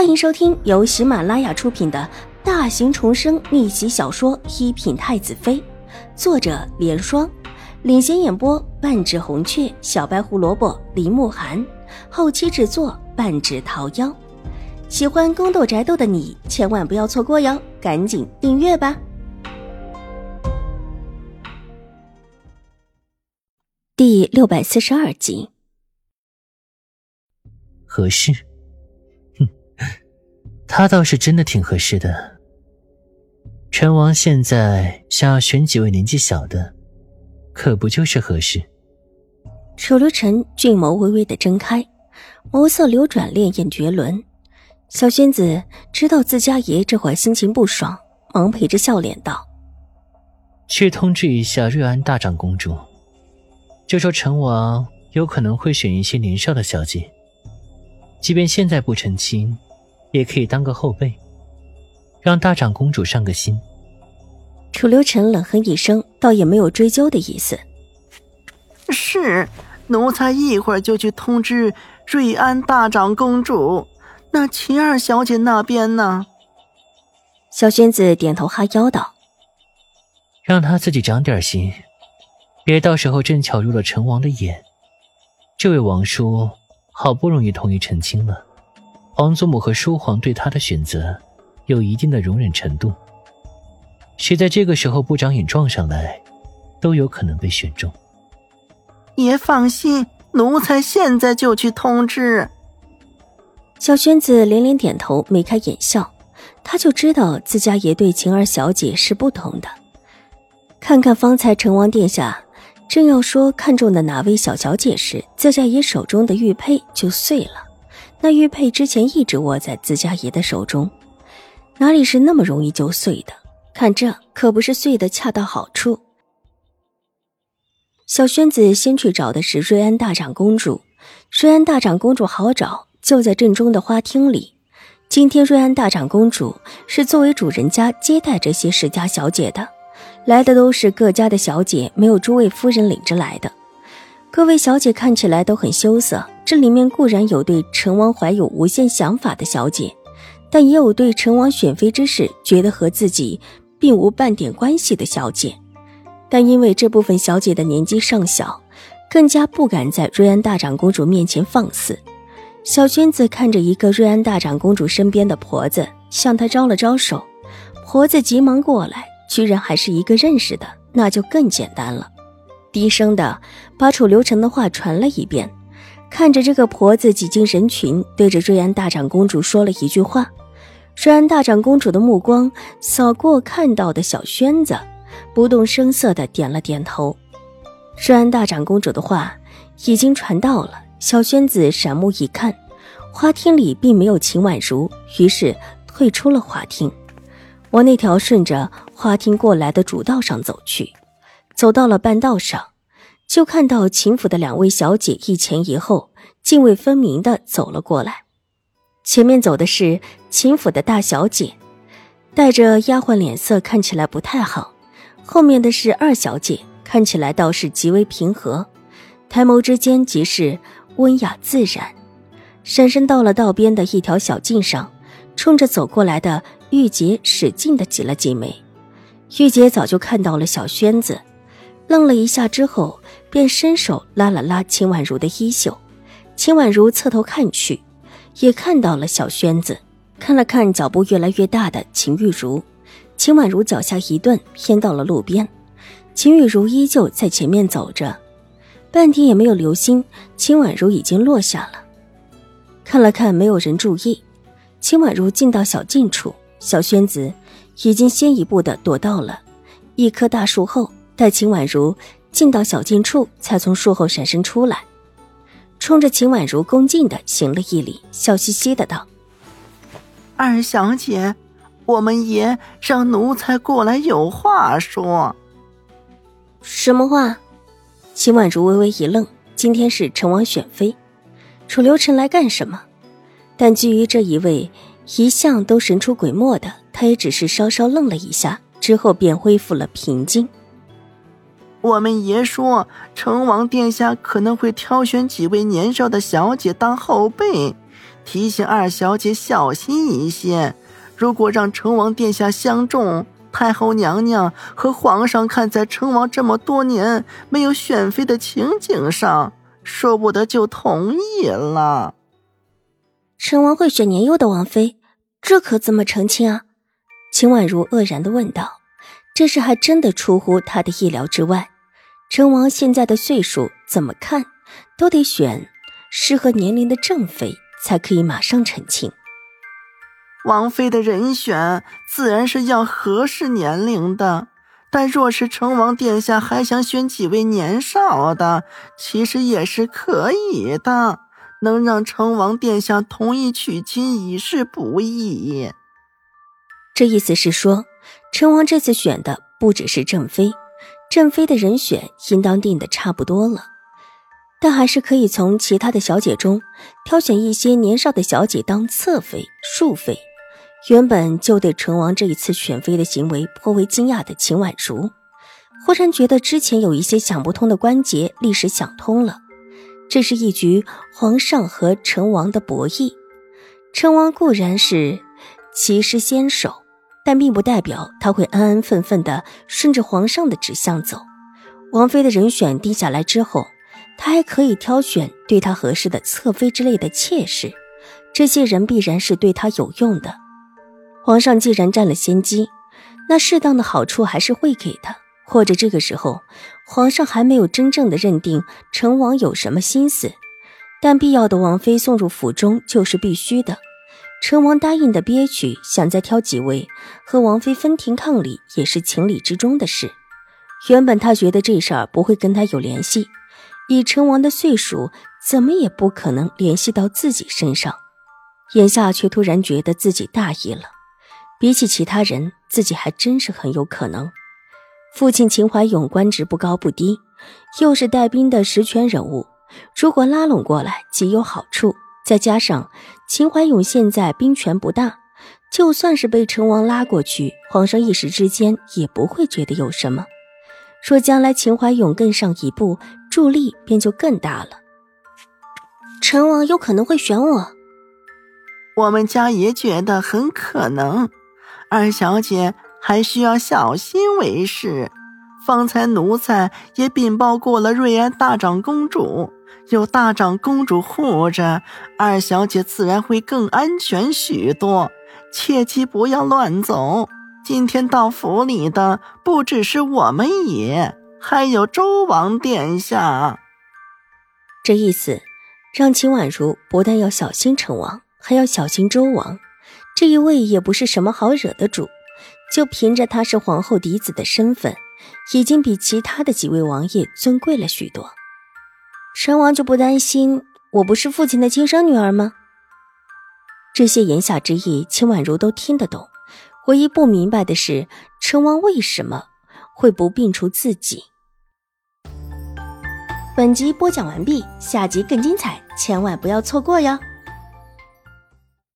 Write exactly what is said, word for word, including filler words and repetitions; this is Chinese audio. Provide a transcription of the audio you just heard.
欢迎收听由喜马拉雅出品的大型重生逆袭小说《一品太子妃》，作者莲霜，领衔演播半指红雀、小白胡萝卜、林慕寒，后期制作半指桃夭。喜欢宫斗宅斗的你千万不要错过哟，赶紧订阅吧。第六百四十二集。合适，哼，他倒是真的挺合适的。成王现在想要选几位年纪小的，可不就是合适？楚留臣俊眸微微的睁开，眸色流转，潋滟绝伦。小轩子知道自家爷这会儿心情不爽，忙陪着笑脸道：“去通知一下瑞安大长公主，就说成王有可能会选一些年少的小姐。”即便现在不成亲，也可以当个后辈，让大长公主上个心。楚留臣冷哼一声，倒也没有追究的意思。是，奴才一会儿就去通知瑞安大长公主。那秦二小姐那边呢？小轩子点头哈腰道：“让她自己长点心，别到时候正巧入了成王的眼。这位王叔好不容易同意成亲了，皇祖母和叔皇对他的选择有一定的容忍程度，谁在这个时候不长眼撞上来，都有可能被选中。”爷放心，奴才现在就去通知。小轩子连连点头，眉开眼笑。他就知道自家爷对晴儿小姐是不同的。看看方才成王殿下正要说看中的哪位小小姐时，自家爷手中的玉佩就碎了。那玉佩之前一直握在自家爷的手中，哪里是那么容易就碎的？看这可不是碎的恰到好处。小轩子先去找的是瑞安大长公主。瑞安大长公主好找，就在正中的花厅里。今天瑞安大长公主是作为主人家接待这些世家小姐的，来的都是各家的小姐，没有诸位夫人领着来的。各位小姐看起来都很羞涩，这里面固然有对成王怀有无限想法的小姐，但也有对成王选妃之事觉得和自己并无半点关系的小姐。但因为这部分小姐的年纪尚小，更加不敢在瑞安大长公主面前放肆。小娟子看着一个瑞安大长公主身边的婆子，向她招了招手，婆子急忙过来，居然还是一个认识的，那就更简单了。低声的把楚留臣的话传了一遍，看着这个婆子挤进人群，对着瑞安大长公主说了一句话。瑞安大长公主的目光扫过看到的小轩子，不动声色的点了点头。瑞安大长公主的话已经传到了，小轩子闪目一看，花厅里并没有秦婉如，于是退出了花厅，往那条顺着花厅过来的主道上走去。走到了半道上，就看到秦府的两位小姐一前一后，泾渭分明地走了过来。前面走的是秦府的大小姐，带着丫鬟，脸色看起来不太好。后面的是二小姐，看起来倒是极为平和，抬眸之间即是温雅自然。闪身到了道边的一条小径上，冲着走过来的玉洁使劲地挤了挤眉。玉洁早就看到了小轩子，愣了一下之后，便伸手拉了拉秦婉如的衣袖。秦婉如侧头看去，也看到了小轩子，看了看脚步越来越大的秦玉如，秦婉如脚下一顿，偏到了路边。秦玉如依旧在前面走着，半天也没有留心秦婉如已经落下了。看了看没有人注意，秦婉如进到小径处，小轩子已经先一步地躲到了一棵大树后，待秦婉如进到小径处，才从树后闪身出来，冲着秦婉如恭敬地行了一礼，笑嘻嘻地道：“二小姐，我们爷让奴才过来有话说。”“什么话？”秦婉如微微一愣，今天是成王选妃，楚留臣来干什么？但基于这一位一向都神出鬼没的，他也只是稍稍愣了一下，之后便恢复了平静。“我们爷说成王殿下可能会挑选几位年少的小姐当后辈，提醒二小姐小心一些，如果让成王殿下相中，太后娘娘和皇上看在成王这么多年没有选妃的情景上，说不得就同意了。成王会选年幼的王妃，这可怎么澄清啊？秦婉如愕然地问道，这事还真的出乎他的意料之外。成王现在的岁数怎么看都得选适合年龄的正妃，才可以马上澄清。王妃的人选自然是要合适年龄的，但若是成王殿下还想选几位年少的，其实也是可以的，能让成王殿下同意娶亲已是不易。这意思是说，成王这次选的不只是正妃，正妃的人选应当定的差不多了，但还是可以从其他的小姐中挑选一些年少的小姐当侧妃、庶妃。原本就对成王这一次选妃的行为颇为惊讶的秦婉如，忽然觉得之前有一些想不通的关节立时想通了。这是一局皇上和成王的博弈，成王固然是骑师先手，但并不代表他会安安分分地顺着皇上的指向走。王妃的人选定下来之后，他还可以挑选对他合适的侧妃之类的妾室，这些人必然是对他有用的。皇上既然占了先机，那适当的好处还是会给他，或者这个时候皇上还没有真正的认定成王有什么心思，但必要的王妃送入府中就是必须的。成王答应的憋屈，想再挑几位和王妃分庭抗礼也是情理之中的事。原本他觉得这事儿不会跟他有联系，以成王的岁数怎么也不可能联系到自己身上，眼下却突然觉得自己大意了。比起其他人，自己还真是很有可能。父亲秦怀勇官职不高不低，又是带兵的实权人物，如果拉拢过来极有好处。再加上秦怀勇现在兵权不大，就算是被成王拉过去，皇上一时之间也不会觉得有什么。说将来秦怀勇更上一步，助力便就更大了。成王有可能会选我，我们家也觉得很可能，二小姐还需要小心为是。方才奴才也禀报过了瑞安大长公主，有大长公主护着，二小姐自然会更安全许多，切记不要乱走。今天到府里的不只是我们也，还有周王殿下。这意思让秦婉如不但要小心成王，还要小心周王，这一位也不是什么好惹的主。就凭着她是皇后嫡子的身份，已经比其他的几位王爷尊贵了许多。成王就不担心我不是父亲的亲生女儿吗？这些言下之意秦婉如都听得懂，唯一不明白的是成王为什么会不摒除自己。本集播讲完毕，下集更精彩，千万不要错过哟。